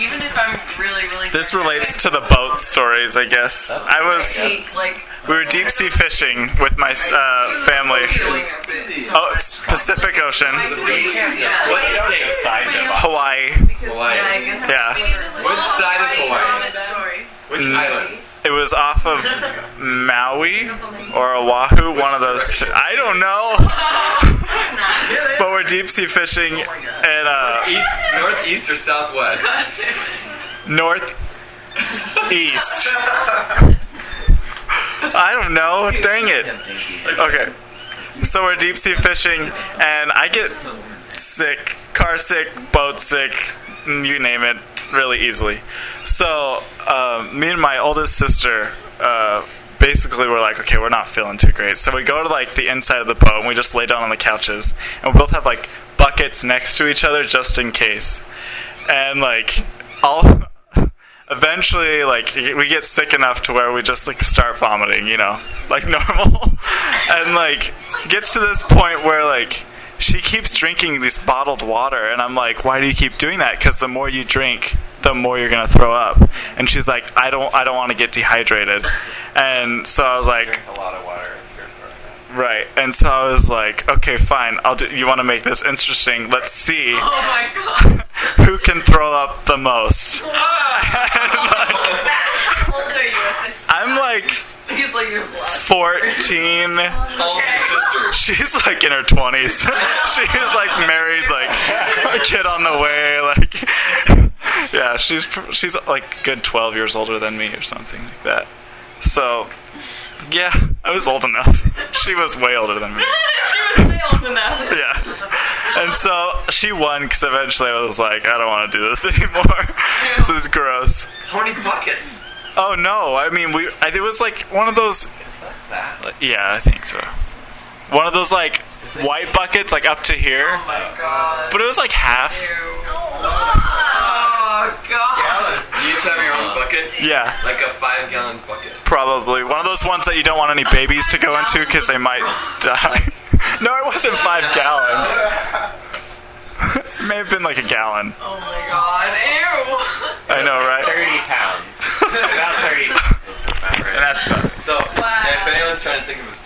Even if I'm really this relates to the boat stories, I guess. We were deep sea fishing with my family. Oh, it's Pacific Ocean. Hawaii. Yeah. Which side of Hawaii? Which island? It was off of Maui or Oahu, one of those. I don't know. But we're deep sea fishing at northeast or southwest. Northeast. I don't know. Dang it. Okay. So we're deep sea fishing, and I get sick, car sick, boat sick, you name it, really easily. So me and my oldest sister basically were like, okay, we're not feeling too great. So we go to like the inside of the boat, and we just lay down on the couches, and we both have like buckets next to each other just in case. And like eventually, like, we get sick enough to where we just like start vomiting, you know, like normal. And like gets to this point where like she keeps drinking this bottled water, and I'm like, why do you keep doing that? Because the more you drink, the more you're gonna throw up. And she's like, I don't want to get dehydrated. And so I was like, drink a lot of water. Right, and so I was like, okay, fine. You want to make this interesting? Let's see. Oh my God. Who can throw up the most? Oh. How old are you at this time? I'm like, he's like 14. How old is your sister? She's like in her 20s. She's like married, like a kid on the way. Like, yeah, she's like a good 12 years older than me or something like that. So. Yeah, I was old enough. She was way older than me. Yeah. And so she won because eventually I was like, I don't want to do this anymore. This is gross. How many buckets? Oh, no. I mean, it was like one of those. Is that? Like, yeah, I think so. One of those, like, white buckets, like, up to here. Oh, my God. But it was, like, half. Ew. Oh, God. Yeah, you each have your own bucket? Yeah. Like a 5-gallon bucket. Probably. One of those ones that you don't want any babies to go into because they might die. No, it wasn't 5 gallons. It may have been like a gallon. Oh my God. Ew. I know, right? 30 pounds. About 30 pounds. And that's about it. So, wow. If anyone's trying to think of a